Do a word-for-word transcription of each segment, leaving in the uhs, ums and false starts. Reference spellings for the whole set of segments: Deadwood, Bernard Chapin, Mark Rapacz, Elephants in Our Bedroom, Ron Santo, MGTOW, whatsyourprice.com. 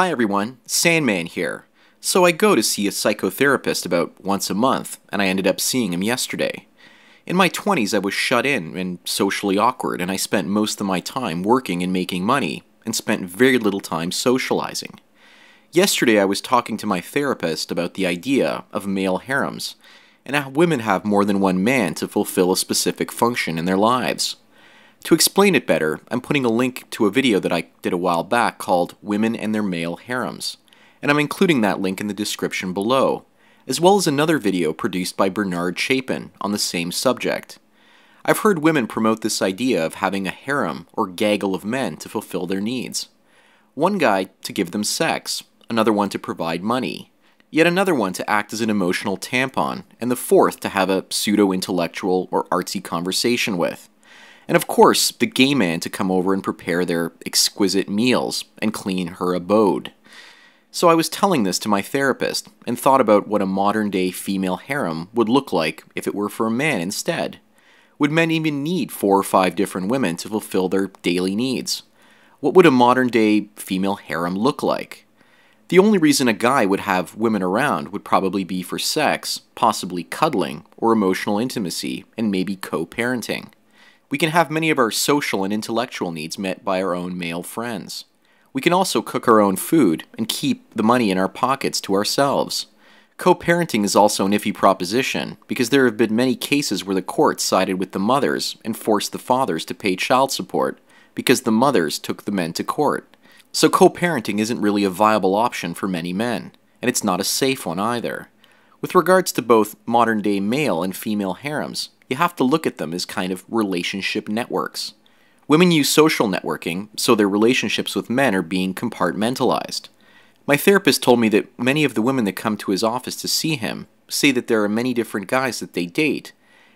Hi everyone, Sandman here. So I go to see a psychotherapist about once a month, and I ended up seeing him yesterday. In my twenties I was shut in and socially awkward, and I spent most of my time working and making money, and spent very little time socializing. Yesterday I was talking to my therapist about the idea of male harems, and how women have more than one man to fulfill a specific function in their lives. To explain it better, I'm putting a link to a video that I did a while back called Women and Their Male Harems, and I'm including that link in the description below, as well as another video produced by Bernard Chapin on the same subject. I've heard women promote this idea of having a harem or gaggle of men to fulfill their needs. One guy to give them sex, another one to provide money, yet another one to act as an emotional tampon, and the fourth to have a pseudo-intellectual or artsy conversation with. And of course, the gay man to come over and prepare their exquisite meals and clean her abode. So I was telling this to my therapist, and thought about what a modern-day female harem would look like if it were for a man instead. Would men even need four or five different women to fulfill their daily needs? What would a modern-day female harem look like? The only reason a guy would have women around would probably be for sex, possibly cuddling, or emotional intimacy, and maybe co-parenting. We can have many of our social and intellectual needs met by our own male friends. We can also cook our own food and keep the money in our pockets to ourselves. Co-parenting is also an iffy proposition because there have been many cases where the courts sided with the mothers and forced the fathers to pay child support because the mothers took the men to court. So co-parenting isn't really a viable option for many men, and it's not a safe one either. With regards to both modern-day male and female harems, you have to look at them as kind of relationship networks. Women use social networking, so their relationships with men are being compartmentalized. My therapist told me that many of the women that come to his office to see him say that there are many different guys that they date,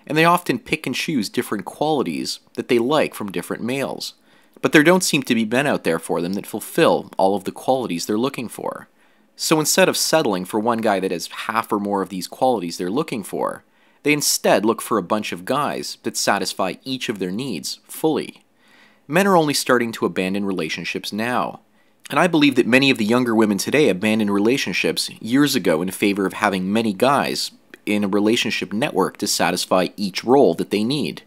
and they often pick and choose different qualities that they like from different males. But there don't seem to be men out there for them that fulfill all of the qualities they're looking for. So instead of settling for one guy that has half or more of these qualities they're looking for, they instead look for a bunch of guys that satisfy each of their needs fully. Men are only starting to abandon relationships now, and I believe that many of the younger women today abandoned relationships years ago in favor of having many guys in a relationship network to satisfy each role that they need.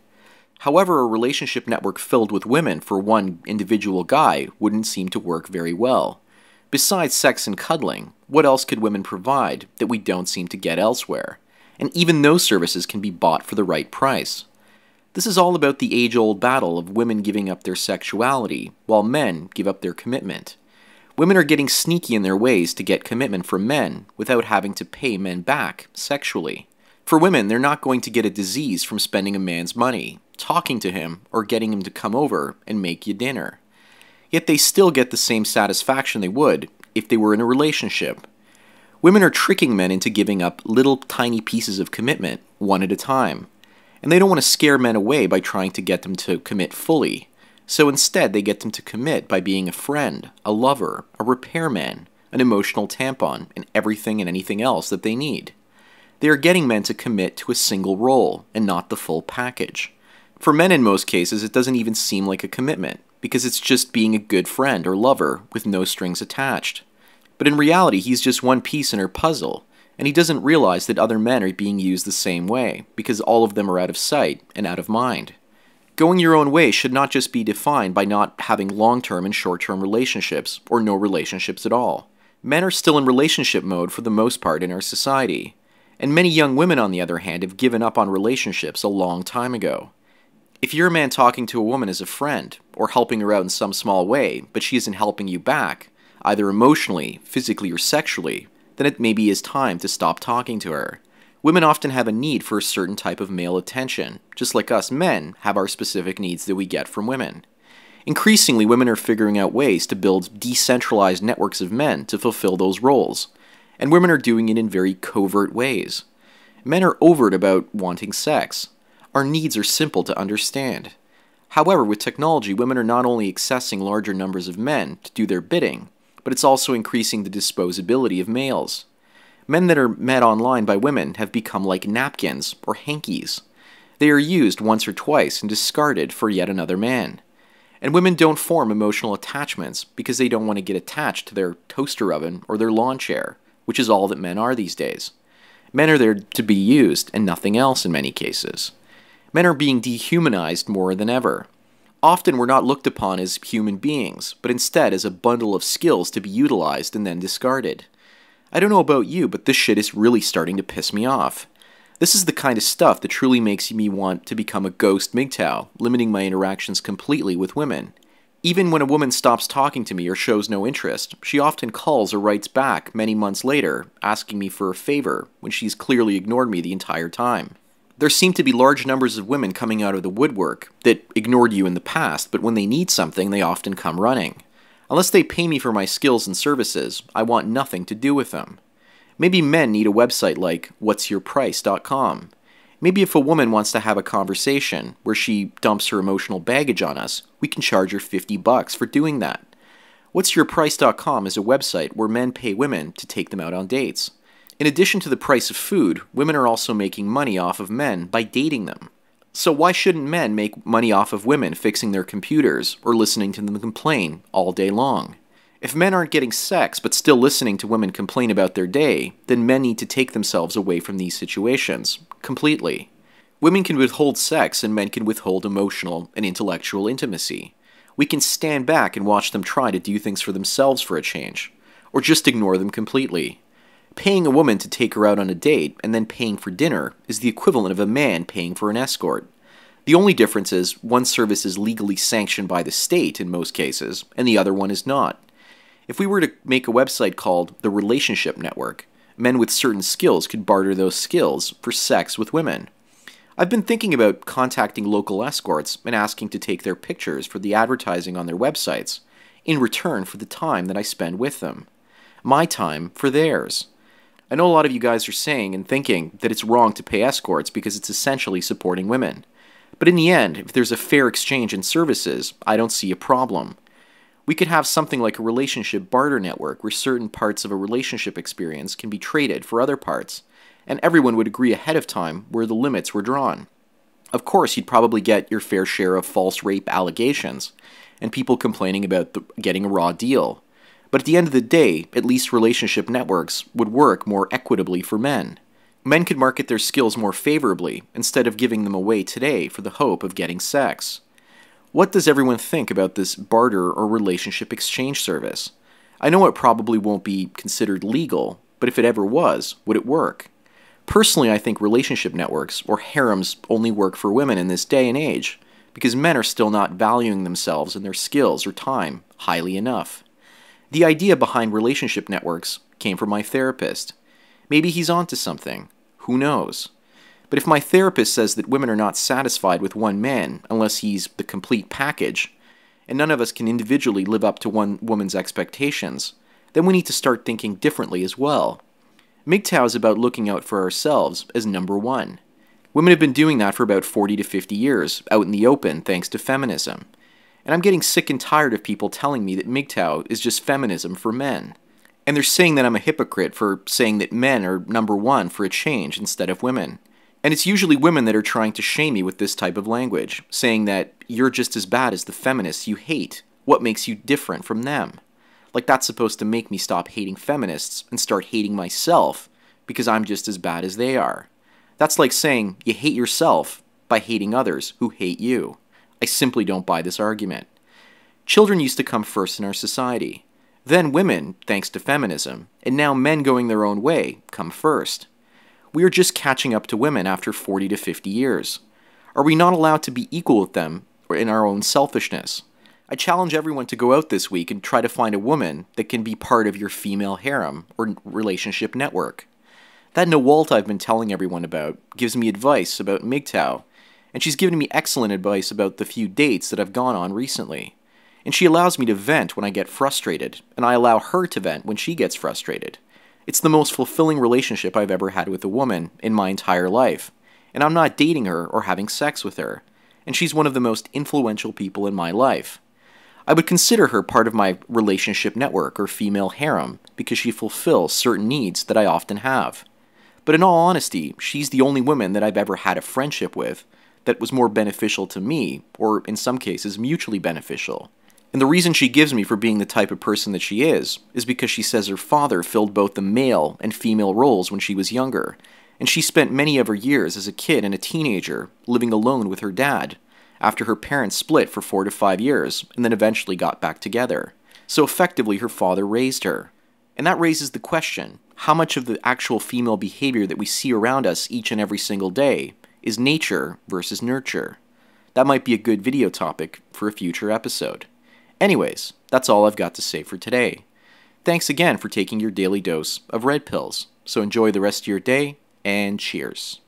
However, a relationship network filled with women for one individual guy wouldn't seem to work very well. Besides sex and cuddling, what else could women provide that we don't seem to get elsewhere? And even those services can be bought for the right price. This is all about the age-old battle of women giving up their sexuality, while men give up their commitment. Women are getting sneaky in their ways to get commitment from men without having to pay men back sexually. For women, they're not going to get a disease from spending a man's money, talking to him, or getting him to come over and make you dinner. Yet they still get the same satisfaction they would if they were in a relationship. Women are tricking men into giving up little tiny pieces of commitment, one at a time. And they don't want to scare men away by trying to get them to commit fully. So instead, they get them to commit by being a friend, a lover, a repairman, an emotional tampon, and everything and anything else that they need. They are getting men to commit to a single role, and not the full package. For men in most cases, it doesn't even seem like a commitment, because it's just being a good friend or lover with no strings attached. But in reality, he's just one piece in her puzzle, and he doesn't realize that other men are being used the same way, because all of them are out of sight and out of mind. Going your own way should not just be defined by not having long-term and short-term relationships, or no relationships at all. Men are still in relationship mode for the most part in our society, and many young women, on the other hand, have given up on relationships a long time ago. If you're a man talking to a woman as a friend, or helping her out in some small way, but she isn't helping you back, either emotionally, physically, or sexually, then it maybe is time to stop talking to her. Women often have a need for a certain type of male attention, just like us men have our specific needs that we get from women. Increasingly, women are figuring out ways to build decentralized networks of men to fulfill those roles, and women are doing it in very covert ways. Men are overt about wanting sex. Our needs are simple to understand. However, with technology, women are not only accessing larger numbers of men to do their bidding, but it's also increasing the disposability of males. Men that are met online by women have become like napkins or hankies. They are used once or twice and discarded for yet another man. And women don't form emotional attachments because they don't want to get attached to their toaster oven or their lawn chair, which is all that men are these days. Men are there to be used and nothing else in many cases. Men are being dehumanized more than ever. Often we're not looked upon as human beings, but instead as a bundle of skills to be utilized and then discarded. I don't know about you, but this shit is really starting to piss me off. This is the kind of stuff that truly makes me want to become a ghost M G T O W, limiting my interactions completely with women. Even when a woman stops talking to me or shows no interest, she often calls or writes back many months later, asking me for a favor, when she's clearly ignored me the entire time. There seem to be large numbers of women coming out of the woodwork that ignored you in the past, but when they need something, they often come running. Unless they pay me for my skills and services, I want nothing to do with them. Maybe men need a website like what's your price dot com. Maybe if a woman wants to have a conversation where she dumps her emotional baggage on us, we can charge her fifty bucks for doing that. what's your price dot com is a website where men pay women to take them out on dates. In addition to the price of food, women are also making money off of men by dating them. So why shouldn't men make money off of women fixing their computers or listening to them complain all day long? If men aren't getting sex but still listening to women complain about their day, then men need to take themselves away from these situations, completely. Women can withhold sex and men can withhold emotional and intellectual intimacy. We can stand back and watch them try to do things for themselves for a change, or just ignore them completely. Paying a woman to take her out on a date and then paying for dinner is the equivalent of a man paying for an escort. The only difference is one service is legally sanctioned by the state in most cases, and the other one is not. If we were to make a website called the Relationship Network, men with certain skills could barter those skills for sex with women. I've been thinking about contacting local escorts and asking to take their pictures for the advertising on their websites in return for the time that I spend with them. My time for theirs. I know a lot of you guys are saying and thinking that it's wrong to pay escorts because it's essentially supporting women. But in the end, if there's a fair exchange in services, I don't see a problem. We could have something like a relationship barter network where certain parts of a relationship experience can be traded for other parts, and everyone would agree ahead of time where the limits were drawn. Of course, you'd probably get your fair share of false rape allegations and people complaining about the, getting a raw deal. But at the end of the day, at least relationship networks would work more equitably for men. Men could market their skills more favorably instead of giving them away today for the hope of getting sex. What does everyone think about this barter or relationship exchange service? I know it probably won't be considered legal, but if it ever was, would it work? Personally, I think relationship networks or harems only work for women in this day and age, because men are still not valuing themselves and their skills or time highly enough. The idea behind relationship networks came from my therapist. Maybe he's onto something. Who knows? But if my therapist says that women are not satisfied with one man unless he's the complete package, and none of us can individually live up to one woman's expectations, then we need to start thinking differently as well. M G T O W is about looking out for ourselves as number one. Women have been doing that for about forty to fifty years, out in the open thanks to feminism. And I'm getting sick and tired of people telling me that M G T O W is just feminism for men. And they're saying that I'm a hypocrite for saying that men are number one for a change instead of women. And it's usually women that are trying to shame me with this type of language, saying that you're just as bad as the feminists you hate. What makes you different from them? Like that's supposed to make me stop hating feminists and start hating myself because I'm just as bad as they are. That's like saying you hate yourself by hating others who hate you. I simply don't buy this argument. Children used to come first in our society. Then women, thanks to feminism, and now men going their own way, come first. We are just catching up to women after forty to fifty years. Are we not allowed to be equal with them or in our own selfishness? I challenge everyone to go out this week and try to find a woman that can be part of your female harem or relationship network. That Nawalt I've been telling everyone about gives me advice about M G T O W, and she's given me excellent advice about the few dates that I've gone on recently. And she allows me to vent when I get frustrated, and I allow her to vent when she gets frustrated. It's the most fulfilling relationship I've ever had with a woman in my entire life, and I'm not dating her or having sex with her, and she's one of the most influential people in my life. I would consider her part of my relationship network or female harem because she fulfills certain needs that I often have. But in all honesty, she's the only woman that I've ever had a friendship with that was more beneficial to me, or in some cases, mutually beneficial. And the reason she gives me for being the type of person that she is, is because she says her father filled both the male and female roles when she was younger, and she spent many of her years as a kid and a teenager living alone with her dad, after her parents split for four to five years and then eventually got back together. So effectively, her father raised her. And that raises the question, how much of the actual female behavior that we see around us each and every single day is nature versus nurture? That might be a good video topic for a future episode. Anyways, that's all I've got to say for today. Thanks again for taking your daily dose of red pills. So enjoy the rest of your day, and cheers.